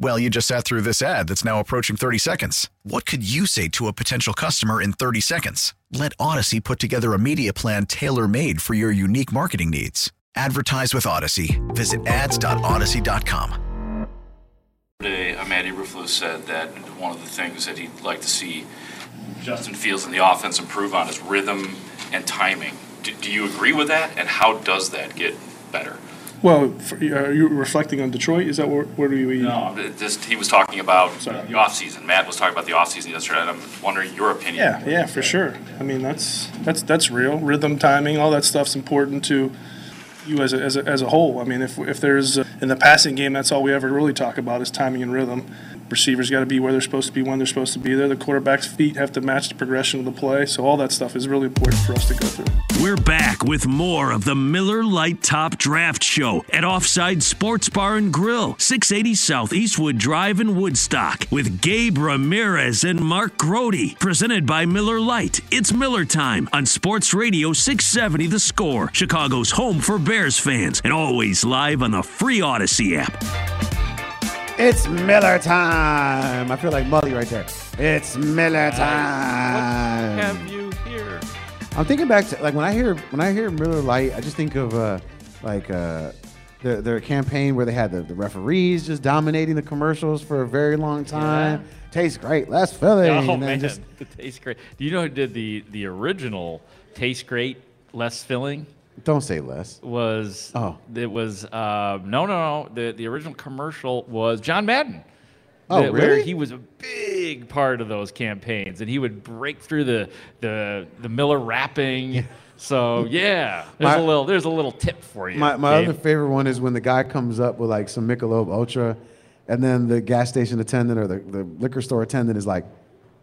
Well, you just sat through this ad that's now approaching 30 seconds. What could you say to a potential customer in 30 seconds? Let Odyssey put together a media plan tailor-made for your unique marketing needs. Advertise with Odyssey. Visit ads.odyssey.com. Today, Matt Eberflus said that one of the things that he'd like to see Justin Fields and the offense improve on is rhythm and timing. Do you agree with that? And how does that get better? Well, are you reflecting on Detroit? Is that where do we? No, he was talking about the offseason. Matt was talking about the offseason yesterday, and I'm wondering your opinion. Yeah, for sure. I mean, that's real. Rhythm, timing, all that stuff's important to you as a whole. I mean, if there's in the passing game, that's all we ever really talk about is timing and rhythm. Receivers got to be where they're supposed to be when they're supposed to be there. The quarterback's feet have to match the progression of the play. So all that stuff is really important for us to go through. We're back with more of the Miller Lite Top Draft Show at Offside Sports Bar and Grill, 680 South Eastwood Drive in Woodstock, with Gabe Ramirez and Mark Grody. Presented by Miller Lite. It's Miller time on Sports Radio 670 The Score, Chicago's home for Bears fans, and always live on the free Odyssey app. It's Miller time. I feel like Mully right there. It's Miller time. What have you here? I'm thinking back to, like, when I hear Miller Lite, I just think of their campaign where they had the referees just dominating the commercials for a very long time. Yeah. Tastes great. Let's fill it. Oh, man. It tastes great. Do you know who did the original Taste Great, Less Filling? Don't say less. No. The original commercial was John Madden. Oh, really? Where he was a big part of those campaigns, and he would break through the Miller wrapping. So yeah, there's a little tip for you. My other favorite one is when the guy comes up with like some Michelob Ultra, and then the gas station attendant or the liquor store attendant is like,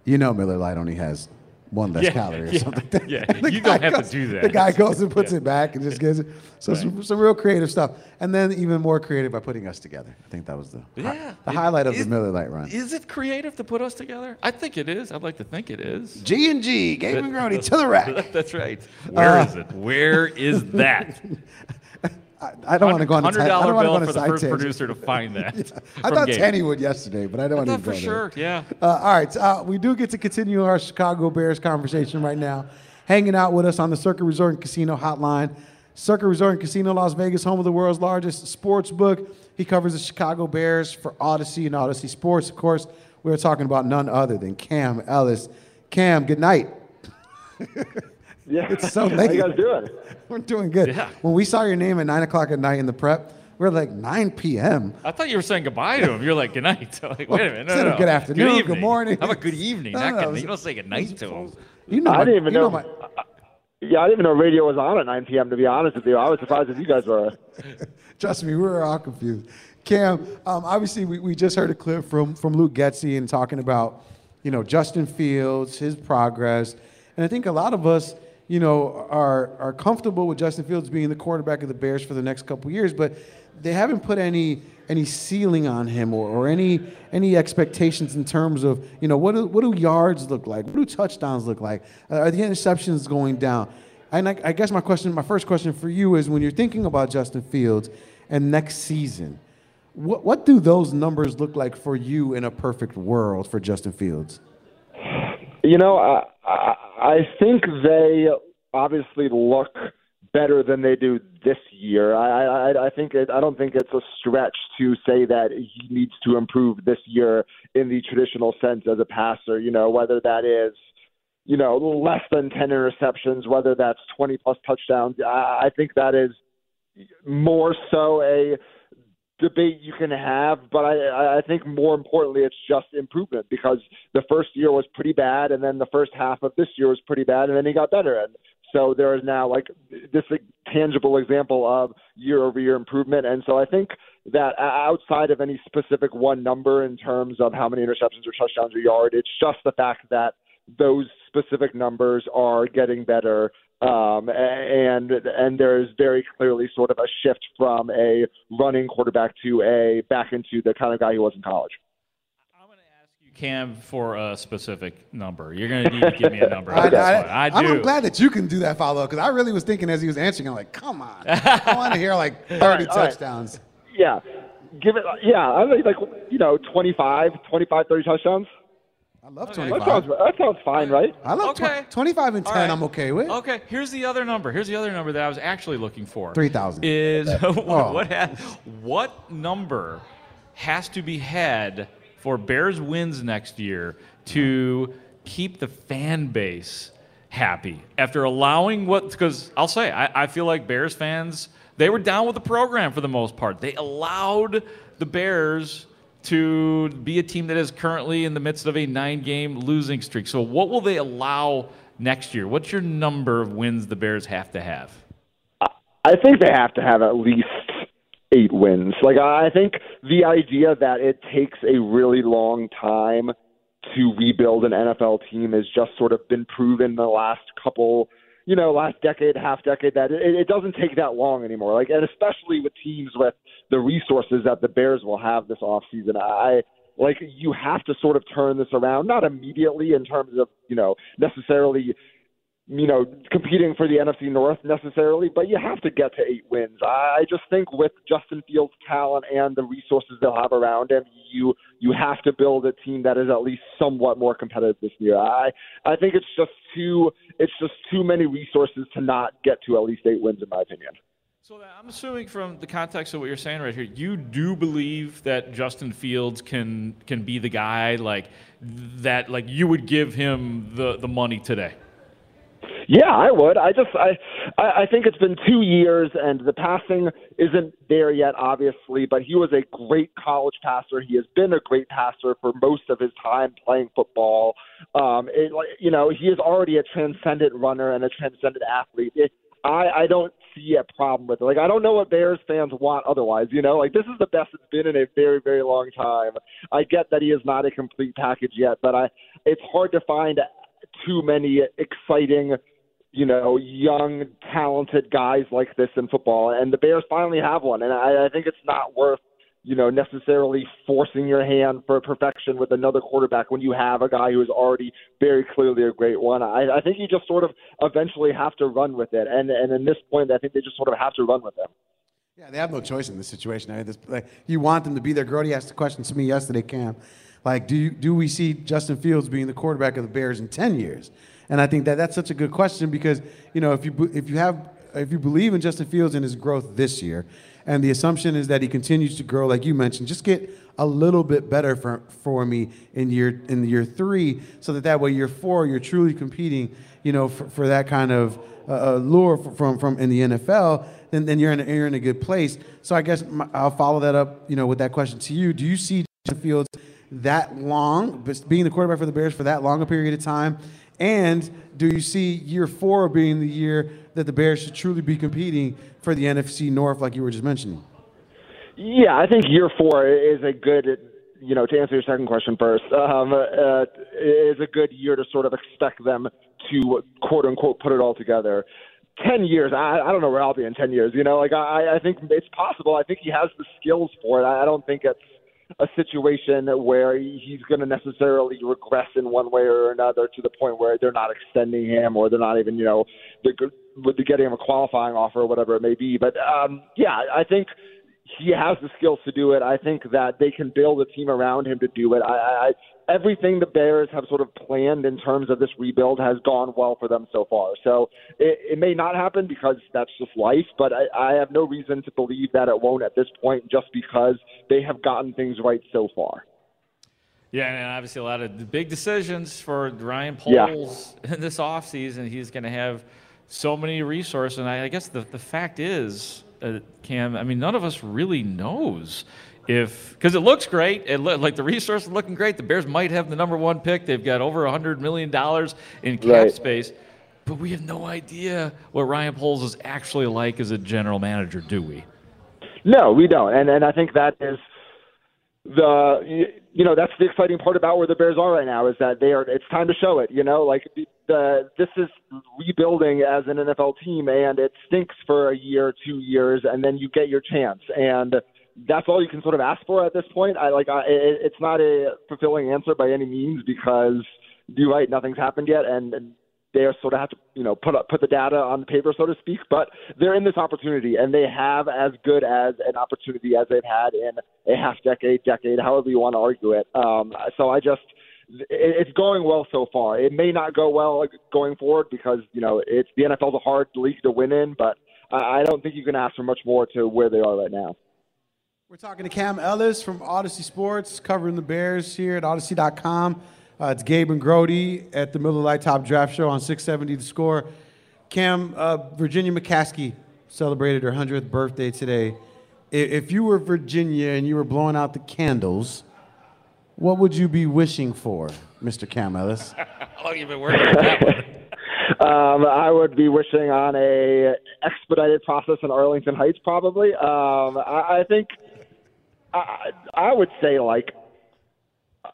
you know, Miller Lite only has one less calorie or something like that. Yeah, you don't have to do that. The guy goes and puts it back and just gives it. So right. some real creative stuff. And then even more creative by putting us together. I think that was the highlight of the Miller Lite run. Is it creative to put us together? I think it is. I'd like to think it is. G&G, Gabe and Grody, to the rack. That's right. Where is it? Where is that? I don't want to go on the $100 bill for the first producer to find that. Yeah. I thought Tanny would yesterday, but I don't want to go there. For sure, yeah. All right, so, we do get to continue our Chicago Bears conversation right now. Hanging out with us on the Circuit Resort and Casino hotline. Circuit Resort and Casino Las Vegas, home of the world's largest sports book. He covers the Chicago Bears for Odyssey and Odyssey Sports. Of course, we are talking about none other than Cam Ellis. Cam, good night. Yeah. It's so late. How you guys doing? We're doing good. Yeah. When we saw your name at 9 o'clock at night in the prep, we were like 9 p.m. I thought you were saying goodbye to him. You're like, good night. So like, wait a minute. No. Good afternoon. Good morning. How about good evening? You don't say good night to him. You know, I didn't even know. I didn't even know radio was on at 9 p.m., to be honest with you. I was surprised if you guys were. Trust me, we were all confused. Cam, obviously we just heard a clip from Luke Getsy and talking about, you know, Justin Fields, his progress. And I think a lot of us, you know, are comfortable with Justin Fields being the quarterback of the Bears for the next couple years, but they haven't put any ceiling on him or any expectations in terms of, you know, what do yards look like? What do touchdowns look like? Are the interceptions going down? And I guess my first question for you is, when you're thinking about Justin Fields and next season, what do those numbers look like for you in a perfect world for Justin Fields? You know, I think they obviously look better than they do this year. I don't think it's a stretch to say that he needs to improve this year in the traditional sense as a passer. You know, whether that is, you know, less than 10 interceptions, whether that's 20 plus touchdowns. I think that is more so a debate you can have, but I think more importantly, it's just improvement, because the first year was pretty bad, and then the first half of this year was pretty bad, and then he got better. And so there is now like this tangible example of year-over-year improvement. And so I think that outside of any specific one number in terms of how many interceptions or touchdowns or yard, it's just the fact that those specific numbers are getting better. And there's very clearly sort of a shift from a running quarterback to a back into the kind of guy he was in college. I'm going to ask you, Cam, for a specific number. You're going to need to give me a number. I'm glad that you can do that follow-up, because I really was thinking as he was answering, I'm like, come on. I want to hear like 30 touchdowns. Right. Yeah. Give it. Yeah. I mean, like, 25, 30 touchdowns. I love 25. That sounds fine, right? I love 25 and 10. Right. I'm okay with. Okay, here's the other number. Here's the other number that I was actually looking for. 3,000 is what number has to be had for Bears wins next year to keep the fan base happy after allowing what? Because I'll say I feel like Bears fans, they were down with the program for the most part. They allowed the Bears to be a team that is currently in the midst of a 9-game losing streak. So what will they allow next year? What's your number of wins the Bears have to have? I think they have to have at least 8 wins. Like, I think the idea that it takes a really long time to rebuild an NFL team has just sort of been proven in the last couple, last decade, half decade, that it doesn't take that long anymore. Like, and especially with teams with the resources that the Bears will have this offseason, you have to sort of turn this around, not immediately in terms of, necessarily, competing for the NFC North necessarily, but you have to get to 8 wins. I just think with Justin Fields' talent and the resources they'll have around him, you have to build a team that is at least somewhat more competitive this year. I think it's just too many resources to not get to at least 8 wins, in my opinion. So I'm assuming from the context of what you're saying right here, you do believe that Justin Fields can be the guy that you would give him the money today. Yeah, I would. I think it's been 2 years and the passing isn't there yet, obviously, but he was a great college passer. He has been a great passer for most of his time playing football. He is already a transcendent runner and a transcendent athlete. I don't see a problem with it. I don't know what Bears fans want otherwise, This is the best it's been in a very, very long time. I get that he is not a complete package yet, but it's hard to find too many exciting, young, talented guys like this in football, and the Bears finally have one, and I think it's not worth necessarily forcing your hand for perfection with another quarterback when you have a guy who is already very clearly a great one. I think you just sort of eventually have to run with it. And at this point, I think they just sort of have to run with them. Yeah, they have no choice in this situation. You want them to be there. Grody asked the question to me yesterday, Cam. Do we see Justin Fields being the quarterback of the Bears in 10 years? And I think that's such a good question because, if you believe in Justin Fields and his growth this year, and the assumption is that he continues to grow, like you mentioned, just get a little bit better for me in year 3, so that way year 4 you're truly competing, for that kind of lure from in the NFL. Then you're in a good place. So I guess I'll follow that up, with that question to you. Do you see Justin Fields that long being the quarterback for the Bears for that long a period of time? And do you see year 4 being the year that the Bears should truly be competing for the NFC North, like you were just mentioning? Yeah, I think year 4 is a good, to answer your second question first, is a good year to sort of expect them to, quote unquote, put it all together. 10 years, I don't know where I'll be in 10 years. I think it's possible. I think he has the skills for it. I don't think it's a situation where he's going to necessarily regress in one way or another to the point where they're not extending him or they're not even, they're getting him a qualifying offer or whatever it may be. But, I think he has the skills to do it. I think that they can build a team around him to do it. Everything the Bears have sort of planned in terms of this rebuild has gone well for them so far. So it may not happen because that's just life, but I have no reason to believe that it won't at this point just because they have gotten things right so far. Yeah, and obviously a lot of big decisions for Ryan Poles in this offseason. He's going to have so many resources, and I guess the fact is – Cam, I mean, none of us really knows if, because it looks great, like the resources are looking great. The Bears might have the number one pick. They've got over $100 million in cap space. But we have no idea what Ryan Poles is actually like as a general manager, do we? No, we don't. And I think that is the, you know, that's the exciting part about where the Bears are right now, is that they are, it's time to show it, you know, like this is rebuilding as an NFL team, and it stinks for a year, 2 years, and then you get your chance. And that's all you can sort of ask for at this point. It's not a fulfilling answer by any means, because you're right, nothing's happened yet. And they sort of have to, you know, put the data on the paper, so to speak, but they're in this opportunity, and they have as good as an opportunity as they've had in a half decade, however you want to argue it. It's going well so far. It may not go well going forward, because, you know, it's the NFL's a hard league to win in, but I don't think you can ask for much more to where they are right now. We're talking to Cam Ellis from Odyssey Sports, covering the Bears here at Odyssey.com. It's Gabe and Grody at the Miller Lite Top Draft Show on 670 The Score. Cam, Virginia McCaskey celebrated her 100th birthday today. If you were Virginia and you were blowing out the candles, what would you be wishing for, Mr. Cam Ellis? How long have you been working on that one? I would be wishing on a expedited process in Arlington Heights, probably. I think I would say, like,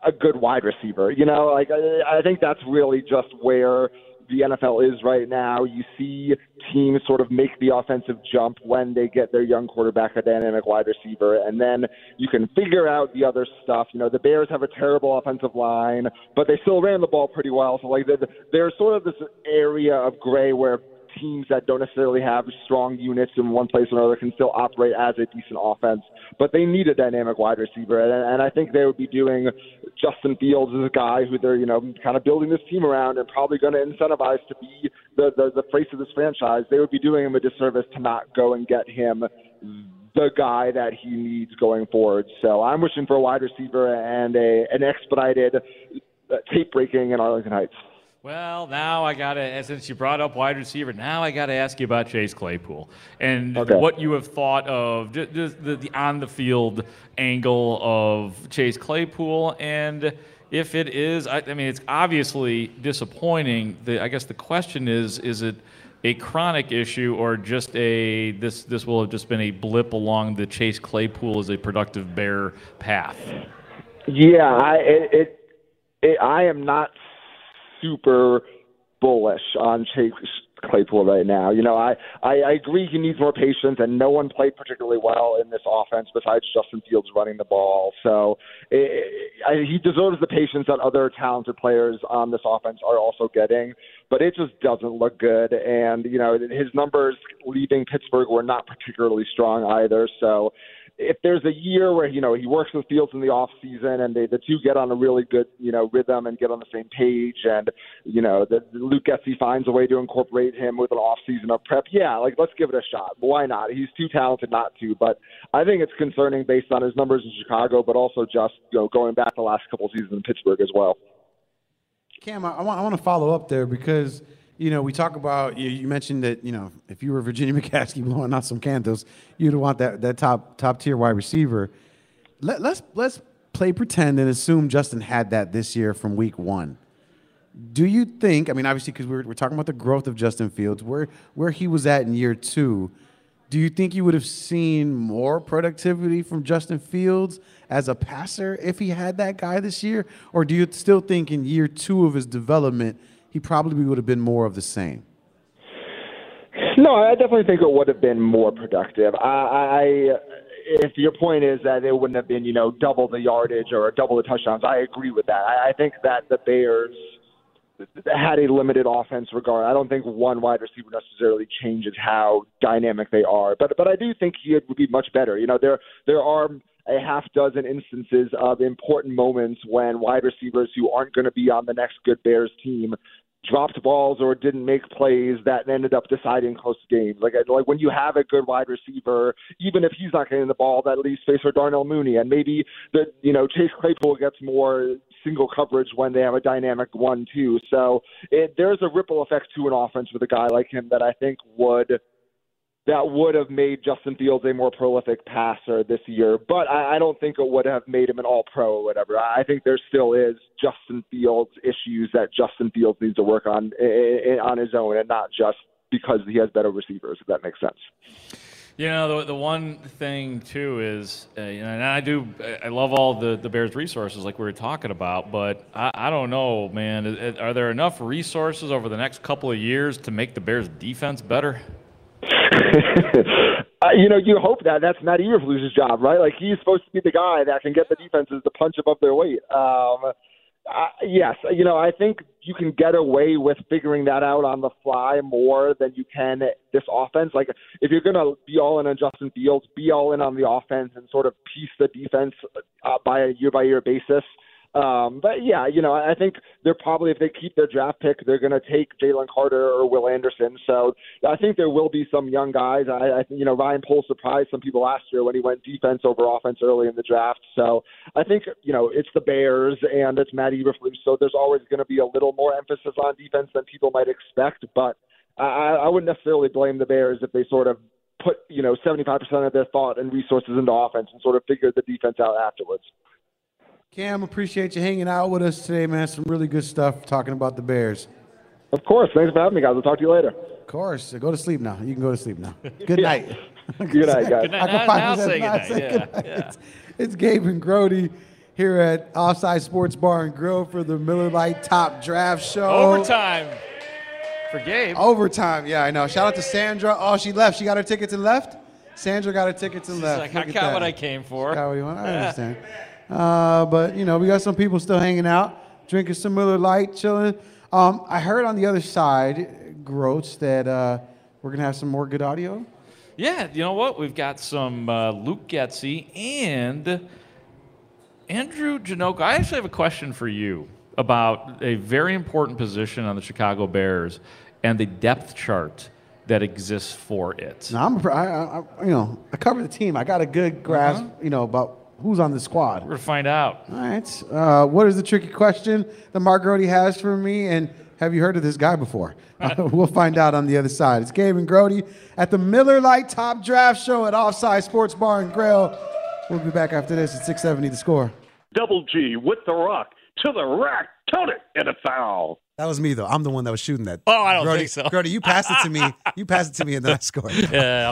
a good wide receiver. You know, like I think that's really just where the NFL is right now. You see teams sort of make the offensive jump when they get their young quarterback, a dynamic wide receiver, and then you can figure out the other stuff. You know, the Bears have a terrible offensive line, but they still ran the ball pretty well. So, like, there's sort of this area of gray where teams that don't necessarily have strong units in one place or another can still operate as a decent offense, but they need a dynamic wide receiver. And I think they would be doing Justin Fields as a guy who they're, you know, kind of building this team around and probably going to incentivize to be the face of this franchise. They would be doing him a disservice to not go and get him the guy that he needs going forward. So I'm wishing for a wide receiver and an expedited tape breaking in Arlington Heights. Well, now I got to, since you brought up wide receiver, now I got to ask you about Chase Claypool and what you have thought of just the on-the-field angle of Chase Claypool. And if it is, I mean, it's obviously disappointing. I guess the question is it a chronic issue or just this will have just been a blip along the Chase Claypool as a productive Bear path? Yeah, I am not super bullish on Chase Claypool right now. You know, I agree he needs more patience, and no one played particularly well in this offense besides Justin Fields running the ball. So he deserves the patience that other talented players on this offense are also getting, but it just doesn't look good. And, you know, his numbers leaving Pittsburgh were not particularly strong either. So if there's a year where, you know, he works with Fields in the off season and the two get on a really good, you know, rhythm and get on the same page, and, you know, Luke Getsy finds a way to incorporate him with an off season of prep, yeah, like, let's give it a shot. Why not? He's too talented not to. But I think it's concerning based on his numbers in Chicago, but also just, you know, going back the last couple of seasons in Pittsburgh as well. Cam, I want to follow up there because, you know, we talk about, you mentioned that, you know, if you were Virginia McCaskey blowing out some candles, you'd want that top tier wide receiver. Let's play pretend and assume Justin had that this year from week one. Do you think, I mean, obviously, because we're talking about the growth of Justin Fields, where he was at in year two, do you think you would have seen more productivity from Justin Fields as a passer if he had that guy this year? Or do you still think in year two of his development, he probably would have been more of the same? No, I definitely think it would have been more productive. If your point is that it wouldn't have been, you know, double the yardage or double the touchdowns, I agree with that. I think that the Bears had a limited offense regard. I don't think one wide receiver necessarily changes how dynamic they are. But I do think he would be much better. You know, there are a half dozen instances of important moments when wide receivers who aren't going to be on the next good Bears team dropped balls or didn't make plays that ended up deciding close games. Like when you have a good wide receiver, even if he's not getting the ball, that leaves space for Darnell Mooney. And maybe Chase Claypool gets more single coverage when they have a dynamic 1-2. So there's a ripple effect to an offense with a guy like him that I think would that would have made Justin Fields a more prolific passer this year. But I don't think it would have made him an all-pro or whatever. I think there still is Justin Fields issues that Justin Fields needs to work on his own, and not just because he has better receivers, if that makes sense. You know, the one thing, too, is, and I love all the Bears resources like we were talking about, but I don't know, man. Are there enough resources over the next couple of years to make the Bears defense better? You know, you hope that's Matt Eberflus' job, right? Like, he's supposed to be the guy that can get the defenses to punch above their weight. Yes, you know, I think you can get away with figuring that out on the fly more than you can this offense. Like, if you're going to be all in on Justin Fields, be all in on the offense and sort of piece the defense by a year-by-year basis. But, yeah, you know, I think they're probably, if they keep their draft pick, they're going to take Jalen Carter or Will Anderson. So I think there will be some young guys. I think, you know, Ryan Poles surprised some people last year when he went defense over offense early in the draft. So I think, you know, it's the Bears and it's Matt Eberflus. So there's always going to be a little more emphasis on defense than people might expect. But I wouldn't necessarily blame the Bears if they sort of put, you know, 75% of their thought and resources into offense and sort of figured the defense out afterwards. Cam, appreciate you hanging out with us today, man. Some really good stuff talking about the Bears. Of course. Thanks for having me, guys. We'll talk to you later. Of course. Go to sleep now. You can go to sleep now. Good night. Good night, guys. Good night. I'll say good night. It's Gabe and Grody here at Offside Sports Bar and Grill for the Miller Lite Top Draft Show. Overtime for Gabe. Overtime. Yeah, I know. Shout out to Sandra. Oh, she left. She got her tickets and left? Sandra got her tickets and left. She's like, I got what I came for. She got what you want. I understand. But, you know, we got some people still hanging out, drinking some Miller Lite, chilling. I heard on the other side, Groats, that we're going to have some more good audio. Yeah, you know what? We've got some Luke Getsy and Andrew Janocko. I actually have a question for you about a very important position on the Chicago Bears and the depth chart that exists for it. Now, I cover the team. I got a good grasp, you know, about who's on the squad. We're going to find out. All right. What is the tricky question that Mark Grody has for me? And have you heard of this guy before? We'll find out on the other side. It's Gabe and Grody at the Miller Lite Top Draft Show at Offside Sports Bar and Grill. We'll be back after this at 670 The Score. Double G with the rock to the rack. Count it and a foul. That was me, though. I'm the one that was shooting that. Oh, I don't think so. Grody, you passed it to me. You passed it to me and then I scored. Yeah.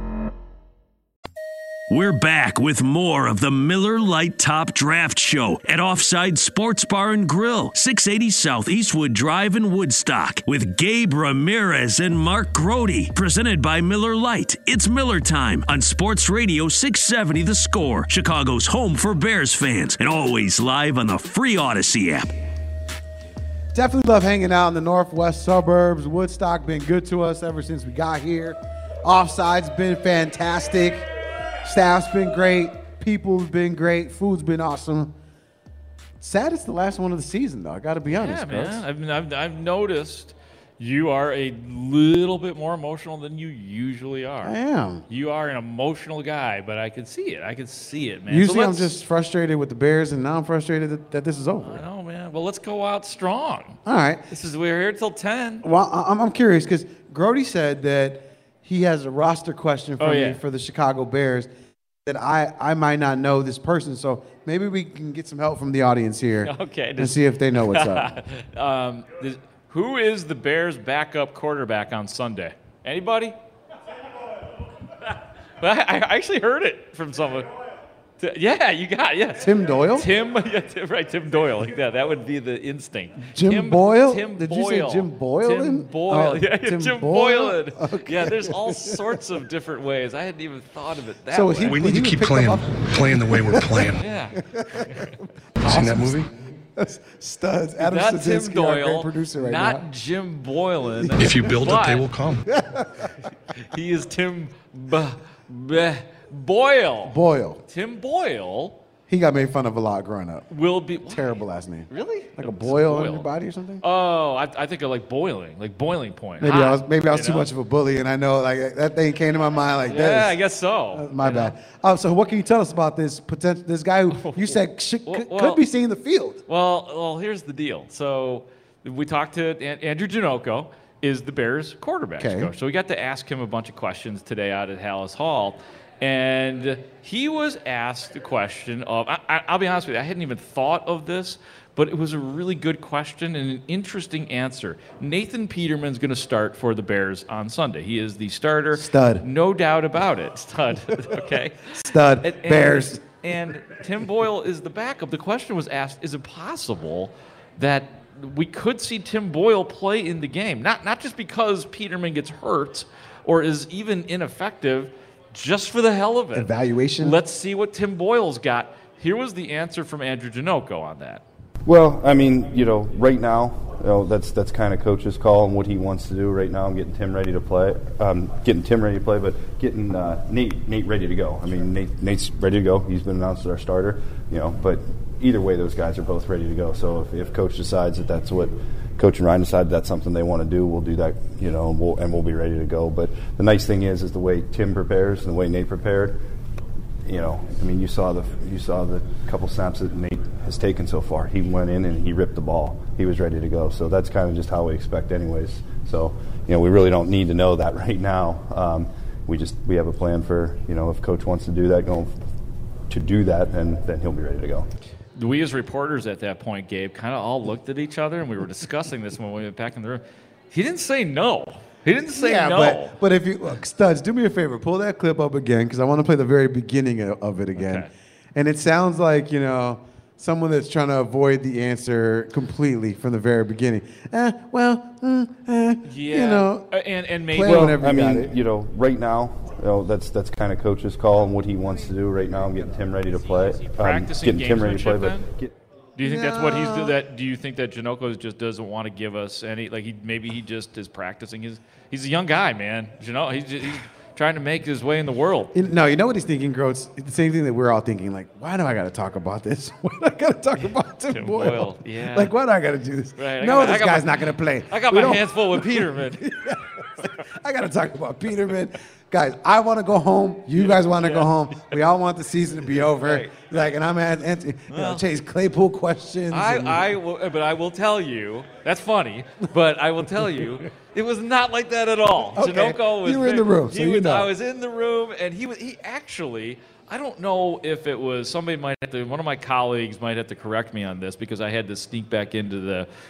We're back with more of the Miller Lite Top Draft Show at Offside Sports Bar and Grill, 680 South Eastwood Drive in Woodstock, with Gabe Ramirez and Mark Grody. Presented by Miller Lite. It's Miller Time on Sports Radio 670 The Score, Chicago's home for Bears fans, and always live on the free Odyssey app. Definitely love hanging out in the northwest suburbs. Woodstock been good to us ever since we got here. Offside's been fantastic. Staff's been great. People's been great. Food's been awesome. Sad it's the last one of the season, though. I got to be honest, man. I've noticed, You are a little bit more emotional than you usually are. I am. You are an emotional guy, but I can see it. I can see it, man. Usually I'm just frustrated with the Bears, and now I'm frustrated that this is over. I know, man. Well, let's go out strong. All right. We're here till 10. Well, I'm curious because Grody said that he has a roster question for me for the Chicago Bears that I might not know this person, so maybe we can get some help from the audience here and see if they know what's up. Who is the Bears' backup quarterback on Sunday? Anybody? I actually heard it from someone. Yeah, you got it. Yeah. Tim Doyle? Tim Doyle. Yeah, that would be the instinct. Tim Boyle? Did you say Jim Boyle? Tim Boyle. Tim Boyle. Okay. Yeah, there's all sorts of different ways. I hadn't even thought of it that way. We need to keep playing the way we're playing. Seen that movie? Studs. Adam not Tim Doyle, producer right not now. Jim Boylan. If you build it, they will come. He is Tim Boyle. Boyle. Tim Boyle. He got made fun of a lot growing up. Will be terrible last name. Really? Like a boil on your body or something? Oh, I think of like boiling, boiling point. Maybe I was too much of a bully, and I know like that thing came to my mind like that. Yeah, I guess so. My bad. So what can you tell us about this potential? This guy who you said could be seeing the field. Well, here's the deal. So we talked to Andrew Janocko, is the Bears quarterback coach. So we got to ask him a bunch of questions today out at Hallis Hall. And he was asked the question of, I'll be honest with you, I hadn't even thought of this, but it was a really good question and an interesting answer. Nathan Peterman's going to start for the Bears on Sunday. He is the starter. Stud. No doubt about it. Stud. Okay. Stud. And Bears. And Tim Boyle is the backup. The question was asked, is it possible that we could see Tim Boyle play in the game? Not just because Peterman gets hurt or is even ineffective, just for the hell of it. Evaluation. Let's see what Tim Boyle's got. Here was the answer from Andrew Janocko on that. Well, I mean, you know, right now, that's kind of coach's call and what he wants to do right now. I'm getting Tim ready to play. But getting Nate ready to go. I mean, Nate's ready to go. He's been announced as our starter, you know, but either way, those guys are both ready to go. So if coach decides that that's what Coach and Ryan decide that's something they want to do, we'll do that, you know, and we'll be ready to go. But the nice thing is the way Tim prepares and the way Nate prepared, you know, I mean, you saw the couple snaps that Nate has taken so far. He went in and he ripped the ball. He was ready to go. So that's kind of just how we expect anyways. So, you know, we really don't need to know that right now. We have a plan for, you know, if Coach wants to do that, then he'll be ready to go. We as reporters at that point, Gabe, kind of all looked at each other, and we were discussing this when we were back in the room. He didn't say no. He didn't say no. But if you look, Studs, do me a favor. Pull that clip up again because I want to play the very beginning of it again. Okay. And it sounds like, you know, someone that's trying to avoid the answer completely from the very beginning. You know. And maybe. You know, right now. You know, that's kind of coach's call and what he wants to do right now. I'm getting Tim ready to play. Do you think that's what he's doing? Do you think that Janocko just doesn't want to give us any? Like he just is practicing. He's a young guy, man. He's trying to make his way in the world. No, you know what he's thinking, Groats? The same thing that we're all thinking. Like, why do I got to talk about this? Why do I got to talk about Tim Boyle? Yeah. Like, why do I got to do this? Right, this guy's not going to play. I got my hands full with Peterman. I got to talk about Peterman. Guys, I want to go home. You guys want to go home. We all want the season to be over. Right. Like, and I'm answering Chase Claypool questions. I will tell you. That's funny, but I will tell you, it was not like that at all. Okay. Janocko was. You were in the room. I was in the room, and he actually. I don't know if it was one of my colleagues might have to correct me on this because I had to sneak back into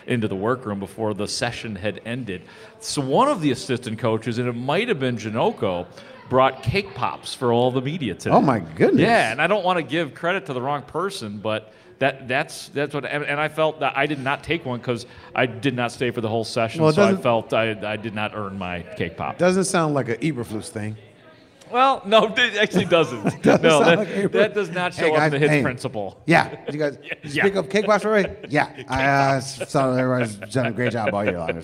the workroom before the session had ended. So one of the assistant coaches, and it might have been Janocko, brought cake pops for all the media today. Oh my goodness! Yeah, and I don't want to give credit to the wrong person, but that's what. And I felt that I did not take one because I did not stay for the whole session, so I felt I did not earn my cake pop. Doesn't sound like an Eberflus thing. Well, no, it actually doesn't. That does not show up in the hits principle. Yeah. You guys speak of cake box, right? Yeah. So everybody's done a great job all year long.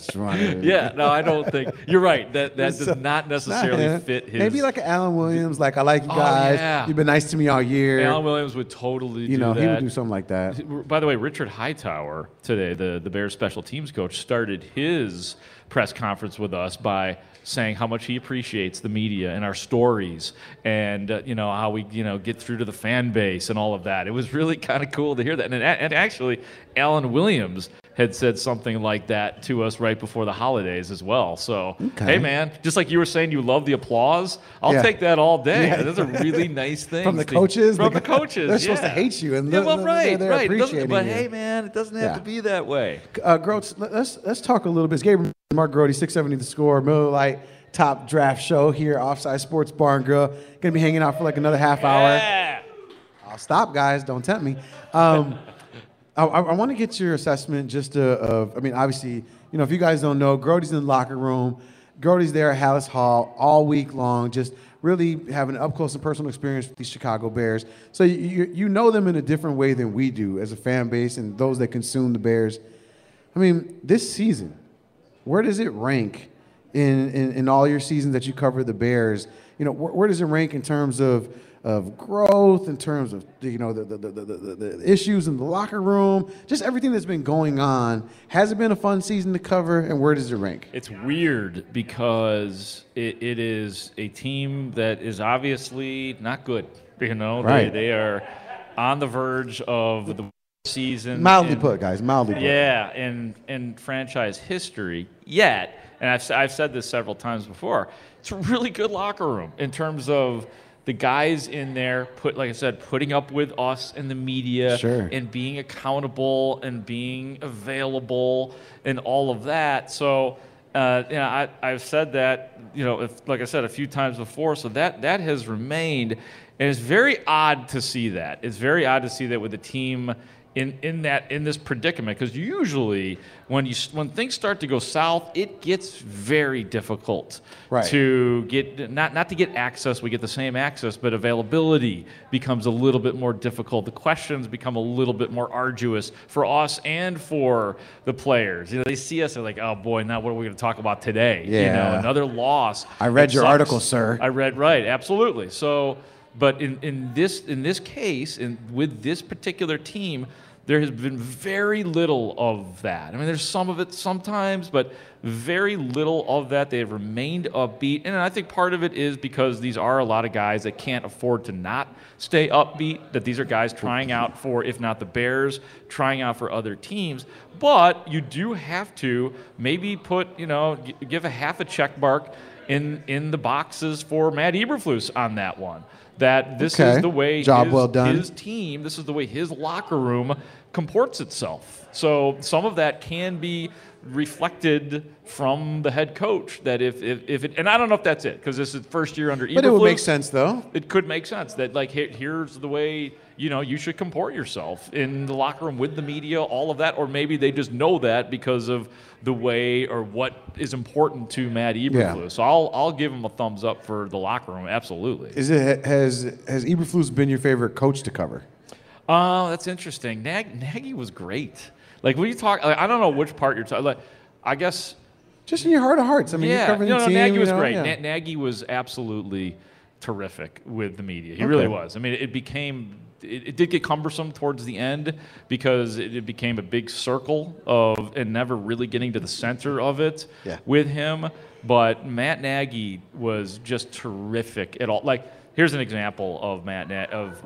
Yeah, no, I don't think. You're right. That does not necessarily fit his. Maybe like Alan Williams, like, I like you guys. You've been nice to me all year. Alan Williams would totally do that. He would do something like that. By the way, Richard Hightower today, the Bears special teams coach, started his press conference with us by saying how much he appreciates the media and our stories and how we get through to the fan base and all of that. It was really kind of cool to hear that. And actually, Alan Williams had said something like that to us right before the holidays as well. So, hey, man, just like you were saying you love the applause, I'll take that all day. Yeah. That's a really nice thing. From the coaches? From the coaches, they're supposed to hate you. And they're appreciating you. Hey, man, it doesn't have to be that way. Groats, let's talk a little bit. It's Gabe, Mark Grody, 670 The Score, Miller Lite Top Draft Show here, Offside Sports Bar and Grill. Going to be hanging out for like another half hour. Yeah. I'll stop, guys. Don't tempt me. I want to get your assessment of, I mean, obviously, if you guys don't know, Grody's in the locker room. Grody's there at Hallis Hall all week long, just really having an up-close and personal experience with these Chicago Bears. So you know them in a different way than we do as a fan base and those that consume the Bears. I mean, this season, where does it rank in all your seasons that you cover the Bears? Where does it rank in terms of growth, in terms of the issues in the locker room, just everything that's been going on? Has it been a fun season to cover, and where does it rank? It's weird because it is a team that is obviously not good. Right. They are on the verge of the season. Mildly put, guys. Yeah, and franchise history. Yet, and I've said this several times before, it's a really good locker room in terms of the guys in there, putting up with us and the media, and being accountable and being available and all of that. So, I've said that, a few times before. So that has remained, and it's very odd to see that. It's very odd to see that with the team in this predicament, because usually when things start to go south, it gets very difficult to get not to get access. We get the same access, but availability becomes a little bit more difficult. The questions become a little bit more arduous for us and for the players. They see us, they're like, oh boy, now what are we going to talk about today? Yeah. Another loss. I read your article, sir. I read absolutely. So, but in this case, with this particular team, there has been very little of that. I mean, there's some of it sometimes, but very little of that. They have remained upbeat. And I think part of it is because these are a lot of guys that can't afford to not stay upbeat, that these are guys trying out for, if not the Bears, trying out for other teams. But you do have to maybe give a half a check mark in the boxes for Matt Eberflus on that one. That this is the way his team, this is the way his locker room comports itself. So some of that can be reflected from the head coach. That if it, and I don't know if that's it, because this is the first year under Eberflus. But it would make sense, though. It could make sense that here's the way you should comport yourself in the locker room with the media, all of that, or maybe they just know that because of the way or what is important to Matt Eberflus. Yeah. So I'll give him a thumbs up for the locker room, absolutely. Has Eberflus been your favorite coach to cover? That's interesting. Nagy was great. Like when you talk, I don't know which part you're talking. I guess just in your heart of hearts. I mean, you're covering the team. Nagy was great. Yeah. Nagy was absolutely terrific with the media. He really was. I mean, it became. It did get cumbersome towards the end because it became a big circle and never really getting to the center of it with him. But Matt Nagy was just terrific at all. Like, here's an example of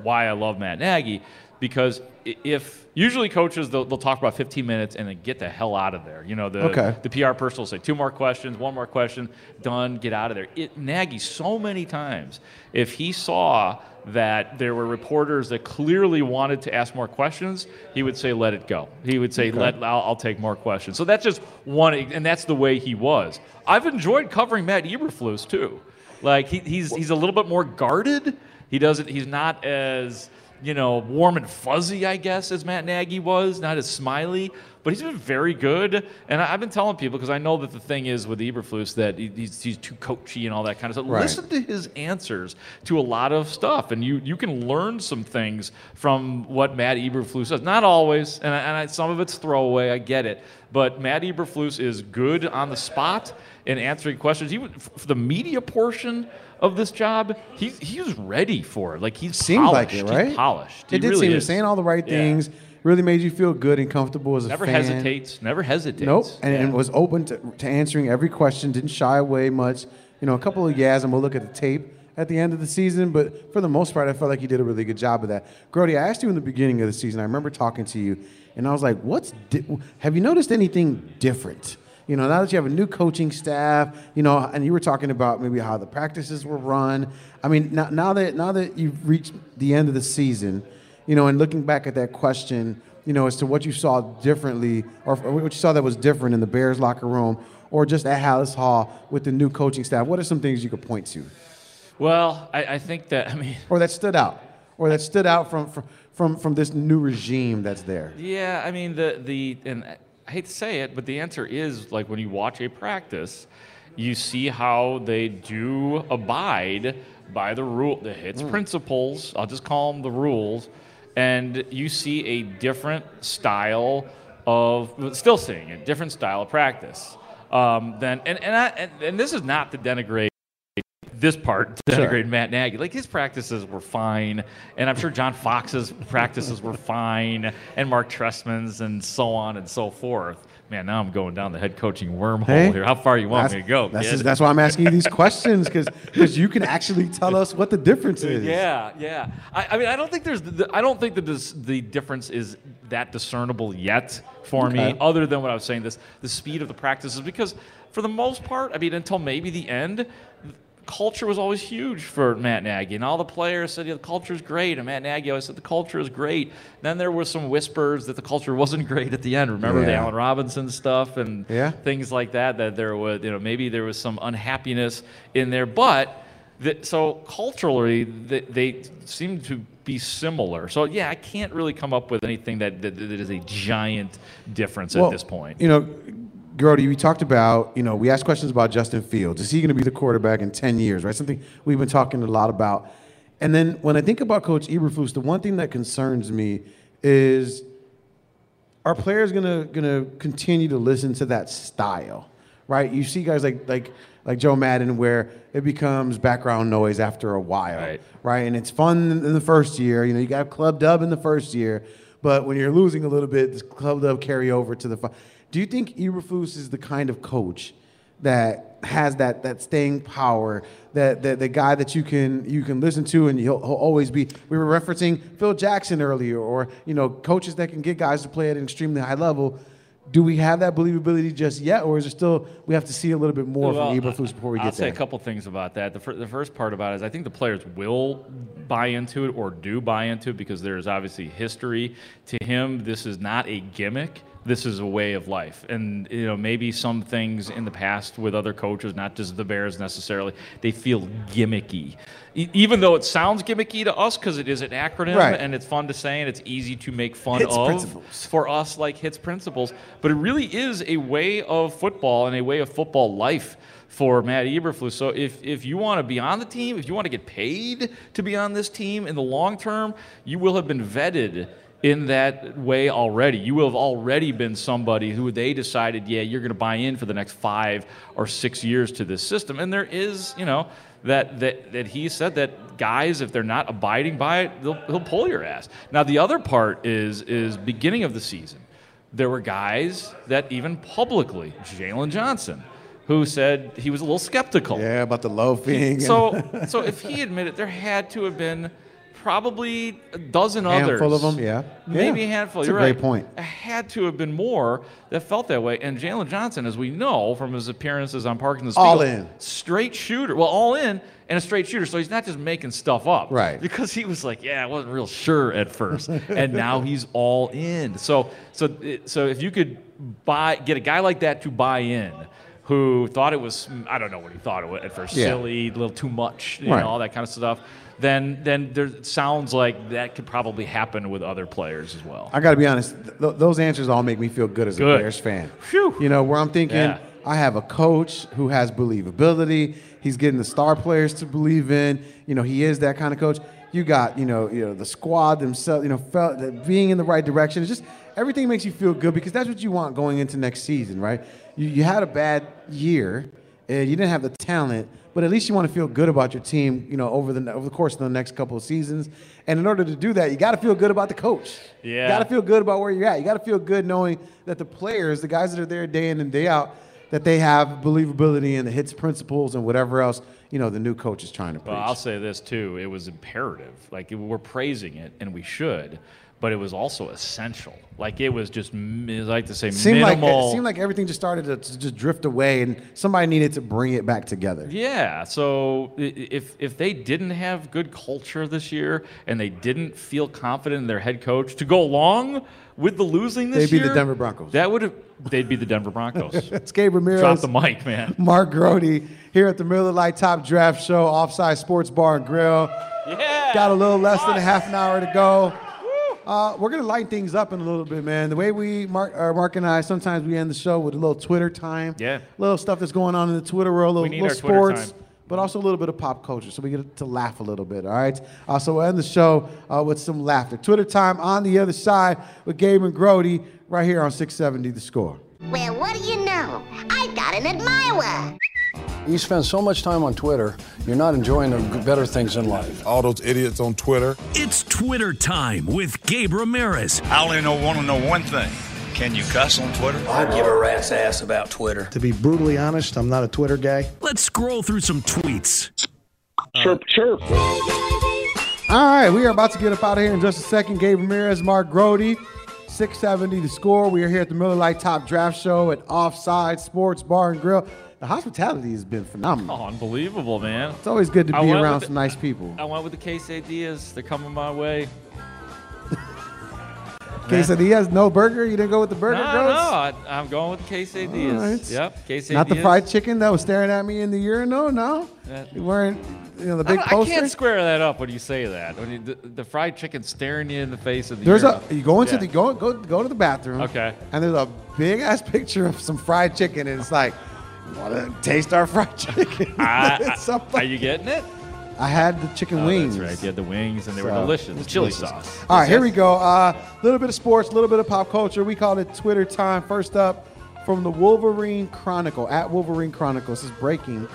why I love Matt Nagy, because if usually coaches they'll talk about 15 minutes and then get the hell out of there. The PR person will say 2 more questions, 1 more question, done, get out of there. Nagy so many times, if he saw that there were reporters that clearly wanted to ask more questions, he would say, let it go. He would say, I'll take more questions. So that's just one, and that's the way he was. I've enjoyed covering Matt Eberflus, too. Like, he's a little bit more guarded. He's not as warm and fuzzy, I guess, as Matt Nagy was, not as smiley, But he's been very good, and I've been telling people, because I know that the thing is with Eberflus that he's too coachy and all that kind of stuff. Right. Listen to his answers to a lot of stuff, and you can learn some things from what Matt Eberflus does. Not always, and some of it's throwaway, I get it, but Matt Eberflus is good on the spot in answering questions. He was, for the media portion of this job, he was ready for it. Like, he seemed polished. Like it, right? He's polished. It he did really seem is. Saying all the right things. Yeah. Really made you feel good and comfortable as a fan. Never hesitates. Nope, and was open to answering every question. Didn't shy away much. You know, a couple of yas, and we'll look at the tape at the end of the season. But for the most part, I felt like you did a really good job of that. Grody, I asked you in the beginning of the season. I remember talking to you, and I was like, have you noticed anything different? You know, now that you have a new coaching staff, you know, and you were talking about maybe how the practices were run. I mean, now that you've reached the end of the season, you know, and looking back at that question, you know, as to what you saw differently or what you saw that was different in the Bears locker room or just at Hallis Hall with the new coaching staff, what are some things you could point to? Well, I think that, I mean... Or that stood out. Or that stood out from this new regime that's there. Yeah, I mean, and I hate to say it, but the answer is, like, when you watch a practice, you see how they do abide by the rule, the HITS principles. I'll just call them the rules. And you see a different style of, still seeing a different style of practice. And this is not to denigrate this part, to denigrate Matt Nagy. Like, his practices were fine, and I'm sure John Fox's practices were fine, and Mark Trestman's, and so on and so forth. Man, now I'm going down the head coaching wormhole here. How far you want me to go? That's why I'm asking you these questions, because you can actually tell us what the difference is. Yeah. I mean, I don't think the difference is that discernible yet for me, other than what I was saying. The speed of the practices, because for the most part, I mean, until maybe the end, culture was always huge for Matt Nagy, and all the players said, the culture's great, and Matt Nagy always said the culture is great. Then there were some whispers that the culture wasn't great at the end. Remember the Allen Robinson stuff and things like that, that there was, you know, maybe there was some unhappiness in there. But so culturally, they seem to be similar. So, yeah, I can't really come up with anything that is a giant difference at this point. You know, Grody, we talked about, you know, we asked questions about Justin Fields. Is he going to be the quarterback in 10 years, right? Something we've been talking a lot about. And then when I think about Coach Eberflus, the one thing that concerns me is, are players going to continue to listen to that style, right? You see guys like Joe Madden, where it becomes background noise after a while, right? And it's fun in the first year. You know, you got Club Dub in the first year. But when you're losing a little bit, this Club Dub carry over to the Do you think Eberflus is the kind of coach that has that staying power, that the guy that you can listen to and he'll always be? We were referencing Phil Jackson earlier, or, you know, coaches that can get guys to play at an extremely high level. Do we have that believability just yet, or is it still we have to see a little bit more from Eberflus before we get there? I'll say a couple things about that. The first part about it is I think the players will buy into it, or do buy into it, because there is obviously history to him. This is not a gimmick. This is a way of life. And, you know, maybe some things in the past with other coaches, not just the Bears necessarily, they feel gimmicky. Even though it sounds gimmicky to us because it is an acronym and it's fun to say and it's easy to make fun of. Principles. For us, like HITS principles. But it really is a way of football and a way of football life for Matt Eberflus. So if you want to be on the team, if you want to get paid to be on this team in the long term, you will have been vetted in that way already. You will have already been somebody who they decided, yeah, you're going to buy in for the next 5 or 6 years to this system. And there is, you know, that he said that guys, if they're not abiding by it, he'll pull your ass. Now, the other part is beginning of the season. There were guys that even publicly, Jalen Johnson, who said he was a little skeptical. Yeah, about the loafing. So if he admitted, there had to have been probably a dozen others. A handful of them, maybe a handful. That's You're a great right. point. It had to have been more that felt that way. And Jalen Johnson, as we know from his appearances on Parkinson's Field, straight shooter. Well, all in and a straight shooter. So he's not just making stuff up. Right. Because he was like, I wasn't real sure at first, and now he's all in. So if you could get a guy like that to buy in, who thought it was, I don't know what he thought it was at first, silly, a little too much, you know, all that kind of stuff, then there sounds like that could probably happen with other players as well. I got to be honest, those answers all make me feel good as a Bears fan. Phew. You know, where I'm thinking, I have a coach who has believability. He's getting the star players to believe in. You know, he is that kind of coach. You got, you know the squad themselves, being in the right direction. It's just everything makes you feel good because that's what you want going into next season, right? You had a bad year, and you didn't have the talent, but at least you want to feel good about your team, over the course of the next couple of seasons. And in order to do that, you got to feel good about the coach. Yeah. You got to feel good about where you're at. You got to feel good knowing that the players, the guys that are there day in and day out, that they have believability in the hits principles and whatever else, the new coach is trying to preach. Well, I'll say this, too. It was imperative. Like, we're praising it, and we should, but it was also essential. Like, it was just, as I like to say, minimal. It seemed like everything just started to just drift away, and somebody needed to bring it back together. Yeah, so if they didn't have good culture this year and they didn't feel confident in their head coach to go along with the losing this year, they'd be the Denver Broncos. They'd be the Denver Broncos. It's Gabe Ramirez. Drop the mic, man. Mark Grody here at the Miller Lite Top Draft Show, Offside Sports Bar and Grill. Yeah. Got a little less than a half an hour to go. We're going to lighten things up in a little bit, man. The way Mark and I, sometimes we end the show with a little Twitter time. Yeah. Little stuff that's going on in the Twitter world, little sports, but also a little bit of pop culture. So we get to laugh a little bit, all right? So we'll end the show with some laughter. Twitter time on the other side with Gabe and Grody right here on 670 The Score. Well, what do you know? I got an admirer. You spend so much time on Twitter, you're not enjoying the better things in life. All those idiots on Twitter. It's Twitter time with Gabe Ramirez. I only want to know one thing. Can you cuss on Twitter? I give a rat's ass about Twitter. To be brutally honest, I'm not a Twitter guy. Let's scroll through some tweets. Chirp, chirp. All right, we are about to get up out of here in just a second. Gabe Ramirez, Mark Grody, 670 The Score. We are here at the Miller Lite Top Draft Show at Offside Sports Bar and Grill. The hospitality has been phenomenal. Oh, unbelievable, man. It's always good to be around some nice people. I went with the quesadillas. They're coming my way. Quesadillas, no burger? You didn't go with the burger? No, I'm going with the quesadillas. All right. Yep, quesadillas. Not the fried chicken that was staring at me in the urinal? No? You weren't, the big poster? I can't square that up when you say that. When the fried chicken staring you in the face in the urinal. You go into go to the bathroom. Okay. And there's a big-ass picture of some fried chicken, and it's like, want to taste our fried chicken? Are you getting it? I had the chicken wings. That's right. You had the wings, and they were delicious. The chili sauce. All right, here we go. A little bit of sports, a little bit of pop culture. We call it Twitter time. First up, from the Wolverine Chronicle, at Wolverine Chronicle. This is breaking.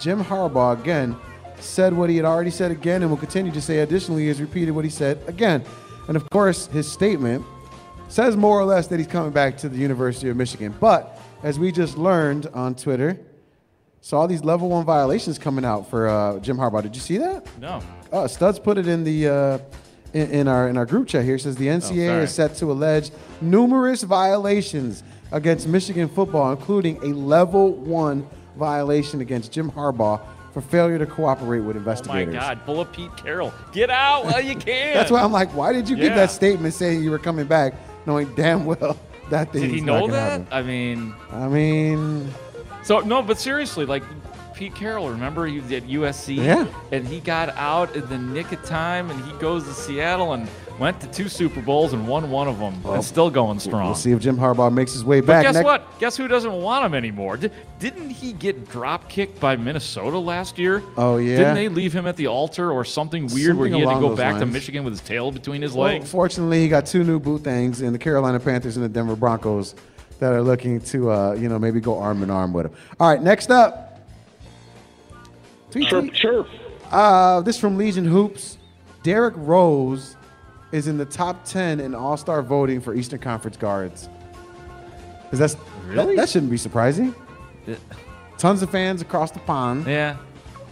Jim Harbaugh, again, said what he had already said again and will continue to say. Additionally, he has repeated what he said again. And, of course, his statement says more or less that he's coming back to the University of Michigan. But as we just learned on Twitter, saw these level 1 violations coming out for Jim Harbaugh. Did you see that? No. Studs put it in the in our group chat here. It says the NCAA is set to allege numerous violations against Michigan football, including a level 1 violation against Jim Harbaugh for failure to cooperate with investigators. Oh, my God. Pull a Pete Carroll. Get out while you can. That's why I'm like, why did you give that statement saying you were coming back, knowing damn well that thing is not going to happen? Did he know that? I mean. So, no, but seriously, like Pete Carroll, remember he was at USC? Yeah. And he got out in the nick of time, and he goes to Seattle and went to 2 Super Bowls and won one of them. Well, and still going strong. We'll see if Jim Harbaugh makes his way back. But guess what? Guess who doesn't want him anymore? Didn't he get drop-kicked by Minnesota last year? Oh, yeah. Didn't they leave him at the altar or something weird where he had to go back to Michigan with his tail between his legs? Fortunately, he got 2 new boo things in the Carolina Panthers and the Denver Broncos that are looking to, maybe go arm in arm with him. All right, next up. Tweet. Chirp. This from Legion Hoops. Derrick Rose is in the top 10 in all-star voting for Eastern Conference guards. Really? That shouldn't be surprising. Tons of fans across the pond. Yeah.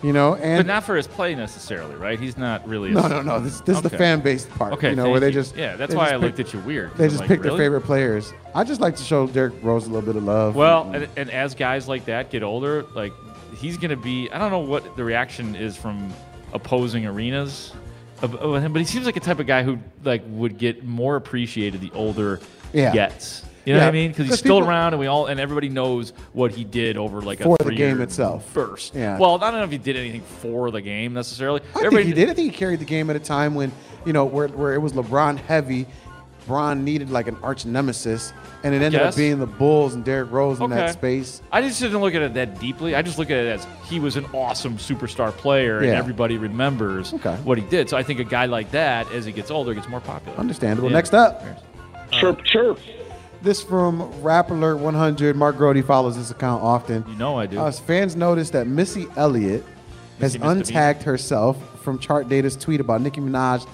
But not for his play necessarily, right? He's not really. No. This is the fan based part. Okay, where they just that's why I looked at you weird. They just pick their favorite players. I just like to show Derrick Rose a little bit of love. Well, and as guys like that get older, like he's gonna be. I don't know what the reaction is from opposing arenas of him, but he seems like a type of guy who like would get more appreciated the older he gets. You know what I mean? Because he's still around, and everybody knows what he did over like for the game itself. First, yeah. Well, I don't know if he did anything for the game necessarily. I think he did. I think he carried the game at a time when where it was LeBron heavy. Bron needed like an arch nemesis, and it ended up being the Bulls and Derrick Rose in that space. I just didn't look at it that deeply. I just look at it as he was an awesome superstar player, and everybody remembers what he did. So I think a guy like that, as he gets older, gets more popular. Understandable. Yeah. Next up. Chirp, chirp. This from Rap Alert 100. Mark Grody follows this account often. You know I do. Fans noticed that Missy Elliott has untagged herself from Chart Data's tweet about Nicki Minaj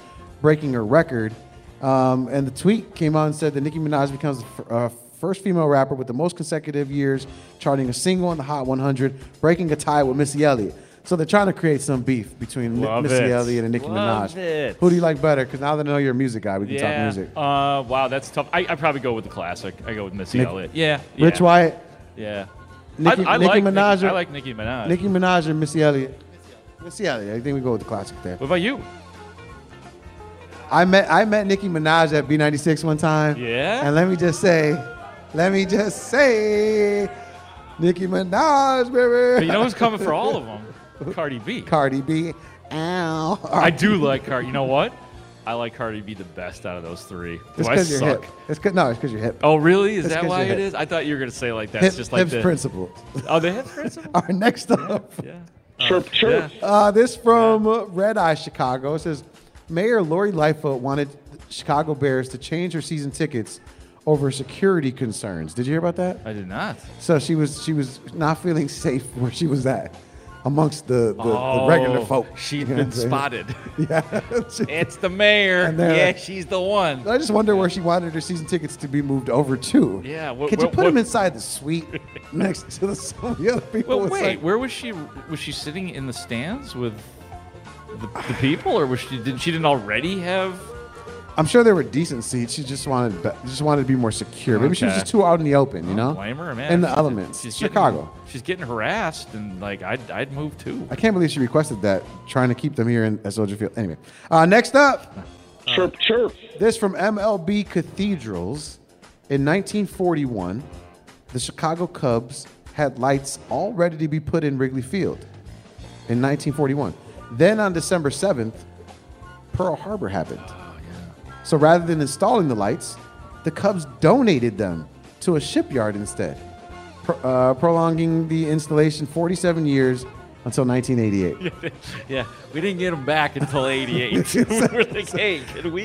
breaking her record. And the tweet came out and said that Nicki Minaj becomes the first female rapper with the most consecutive years charting a single in the Hot 100, breaking a tie with Missy Elliott. So they're trying to create some beef between Missy Elliott and Nicki Minaj. Who do you like better? Because now that I know you're a music guy, we can talk music. Wow, that's tough. I probably go with the classic. I go with Missy Elliott. Yeah. Rich Wyatt. Yeah. I like Nicki Minaj. Nicki Minaj or Missy Elliott? Missy Elliott. I think we go with the classic there. What about you? I met Nicki Minaj at B96 one time. Yeah. And let me just say, Nicki Minaj, baby. But you know who's coming for all of them? Cardi B. Cardi B. Ow. I do like Cardi. You know what? I like Cardi B the best out of those three. It's because you're hip. Oh, really? Is that why it is? I thought you were going to say like that. It's just like the principles. Oh, the hip principle? Our next up. Yeah. Chirp, chirp. Yeah. This from Red Eye Chicago. It says, Mayor Lori Lightfoot wanted Chicago Bears to change her season tickets over security concerns. Did you hear about that? I did not. So she was not feeling safe where she was at amongst the regular folk. She'd been spotted. Yeah. It's the mayor. Yeah, she's the one. I just wonder where she wanted her season tickets to be moved over to. Yeah. Could you put them inside the suite next to the other people? Well, wait, where was she? Was she sitting in the stands with... The people, or was she didn't already have? I'm sure there were decent seats. She just wanted to be more secure. Okay. Maybe she was just too out in the open, you know. Blame her, man. In the elements. She's Chicago. She's getting harassed, and like I'd move too. I can't believe she requested that, trying to keep them here in Soldier Field. Anyway, next up, chirp chirp. This from MLB Cathedrals. In 1941, the Chicago Cubs had lights all ready to be put in Wrigley Field. In 1941. Then on December 7th, Pearl Harbor happened. Oh, yeah. So rather than installing the lights, the Cubs donated them to a shipyard instead, prolonging the installation 47 years until 1988. Yeah, we didn't get them back until 88. We're like, hey, can we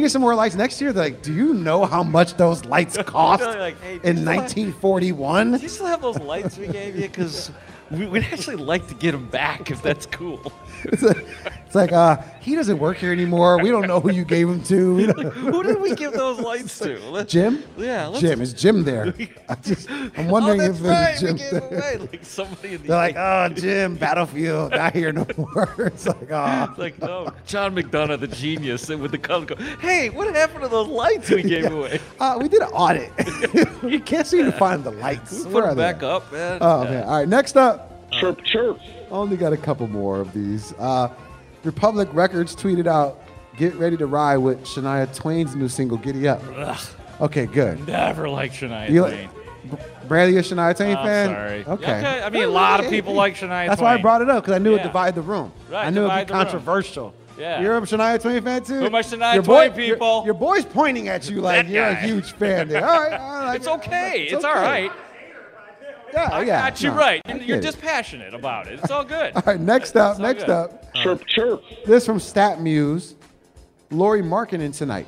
get some more lights next year? They're like, do you know how much those lights cost like, hey, in 1941? Do you still have those lights we gave you? Because... We'd actually like to get him back if that's cool. It's like he doesn't work here anymore. We don't know who you gave him to. Like, who did we give those lights to? Jim? Yeah. Jim. Is Jim there? I'm wondering if there's Jim there. Like somebody in the They're like, oh, Jim, Battlefield, not here no more. It's like, oh. Like, no, John McDonough, the genius, with the Cubs go, hey, what happened to those lights we gave away? We did an audit. You can't seem to find the lights. Where put them back up, man. Oh, man. All right, next up. Chirp, chirp. Only got a couple more of these. Republic Records tweeted out, get ready to ride with Shania Twain's new single, Giddy Up. Ugh. Okay, good. Never liked Shania Twain. Bradley, a Shania Twain fan? Sorry. Okay. I mean, a lot of people like Shania Twain. That's why I brought it up, because I knew it would divide the room. Right, I knew it would be controversial. Yeah. You're a Shania Twain fan, too? Who much Shania Twain people? Your boy's pointing at you like you're a huge fan there. All right. It's okay. It's all right. Yeah, I got you right. You're dispassionate about it. It's all good. All right, next up. Chirp, chirp. This from Stat Muse. Lauri Markkanen tonight,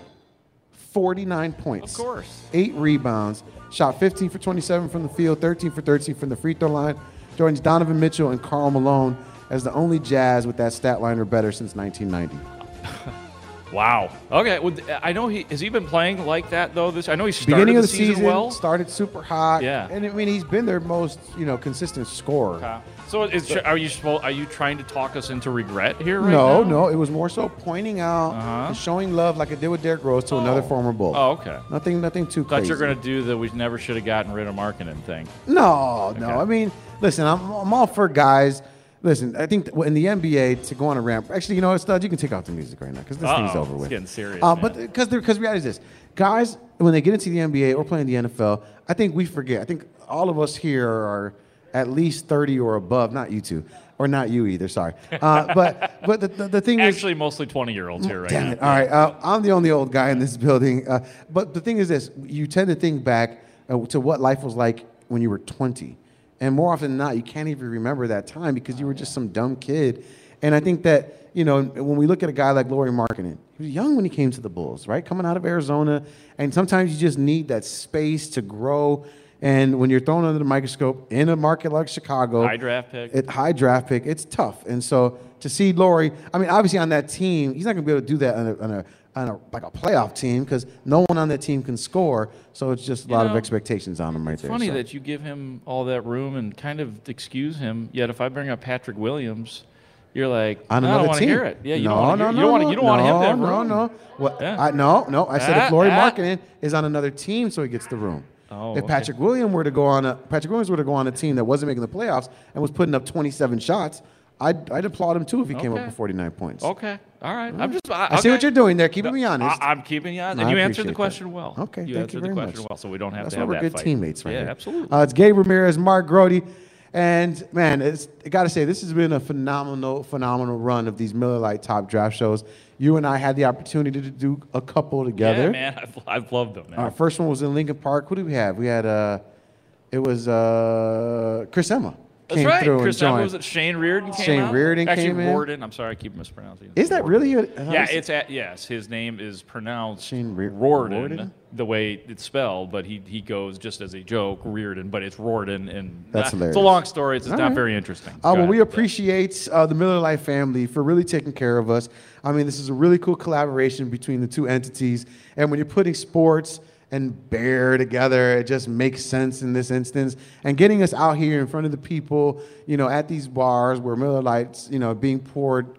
49 points. Of course. 8 rebounds. Shot 15 for 27 from the field, 13 for 13 from the free throw line. Joins Donovan Mitchell and Karl Malone as the only Jazz with that stat line or better since 1990. Wow. Okay. Well, I know has he been playing like that though? I know he started beginning of the season well. Started super hot. Yeah. And I mean, he's been their most consistent scorer. Okay. So, are you trying to talk us into regret here right now? No. It was more so pointing out and showing love like I did with Derrick Rose to another former Bull. Oh, okay. Nothing too crazy. Thought you were gonna do the we never should have gotten rid of Markkanen thing. No. I mean, listen, I'm all for guys. Listen, I think in the NBA, to go on a ramp... Actually, you can take off the music right now because this thing's over with. It's getting serious, But because reality is this. guys, when they get into the NBA or play in the NFL, I think we forget. I think all of us here are at least 30 or above. Not you two. Or not you either, sorry. But the thing is... Actually, mostly 20-year-olds here right now. Damn it. All right. I'm the only old guy in this building. But the thing is this. You tend to think back to what life was like when you were 20. And more often than not, you can't even remember that time because you were just some dumb kid. And I think that, you know, when we look at a guy like Lauri Markkanen, he was young when he came to the Bulls, right? Coming out of Arizona. And sometimes you just need that space to grow. And when you're thrown under the microscope in a market like Chicago, high draft pick, it's tough. And so to see Lauri, I mean, obviously on that team, he's not going to be able to do that on a playoff team because no one on that team can score. So it's just a lot of expectations on him right there. It's funny that you give him all that room and kind of excuse him. Yet if I bring up Patrick Williams, you're like, I don't want to hear it. Yeah, you don't want him to have room. I said if Lauri Markkanen is on another team, so he gets the room. Oh, if Patrick Williams were to go on a team that wasn't making the playoffs and was putting up 27 shots, I'd applaud him too if he came up with 49 points. Okay, all right. I see what you're doing there. Keeping me honest. I'm keeping you honest, and you answered the question well. Okay, thank you very much. So we don't have to have that fight. That's why we're good teammates, right? Yeah, absolutely. It's Gabe Ramirez, Mark Grody, and man, I gotta say this has been a phenomenal run of these Miller Lite Top Draft shows. You and I had the opportunity to do a couple together. Yeah, man, I've loved them, man. Our first one was in Lincoln Park. Who did we have? We had Chris Emma. That's right. Chris Emma was at Shane Riordan. Shane Riordan came in. Warden. I'm sorry, I keep mispronouncing. Is that really? His name is pronounced Shane Riordan the way it's spelled, but he goes just as a joke Riordan, but it's Riordan, and that's hilarious. It's a long story. It's not very interesting. We appreciate the Miller Lite family for really taking care of us. I mean, this is a really cool collaboration between the two entities, and when you're putting sports and bear together, it just makes sense in this instance. And getting us out here in front of the people, you know, at these bars where Miller Lite's, you know, being poured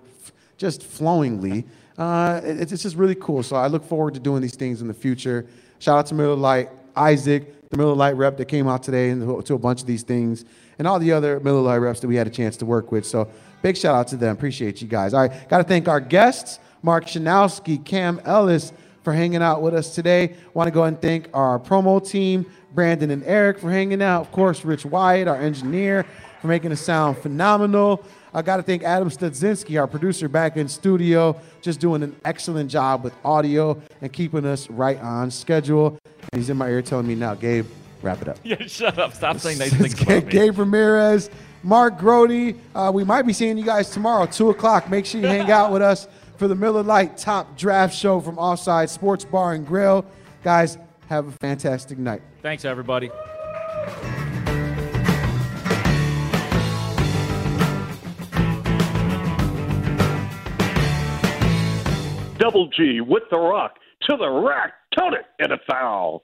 just flowingly, it's just really cool. So I look forward to doing these things in the future. Shout out to Miller Lite, Isaac, the Miller Lite rep that came out today and to a bunch of these things, and all the other Miller Lite reps that we had a chance to work with. So big shout out to them. Appreciate you guys. All right, got to thank our guests, Mark Janowski, Cam Ellis, for hanging out with us today. Want to go and thank our promo team, Brandon and Eric, for hanging out. Of course, Rich Wyatt, our engineer, for making it sound phenomenal. I got to thank Adam Studzinski, our producer back in studio, just doing an excellent job with audio and keeping us right on schedule. And he's in my ear telling me now, Gabe, wrap it up. Yeah, shut up. Stop saying nice things about me. Gabe Ramirez, Mark Grody. We might be seeing you guys tomorrow, 2 o'clock. Make sure you hang out with us for the Miller Lite Top Draft Show from Offside Sports Bar and Grill. Guys, have a fantastic night. Thanks, everybody. Double G with the rock. To the rack, tote it, and a foul.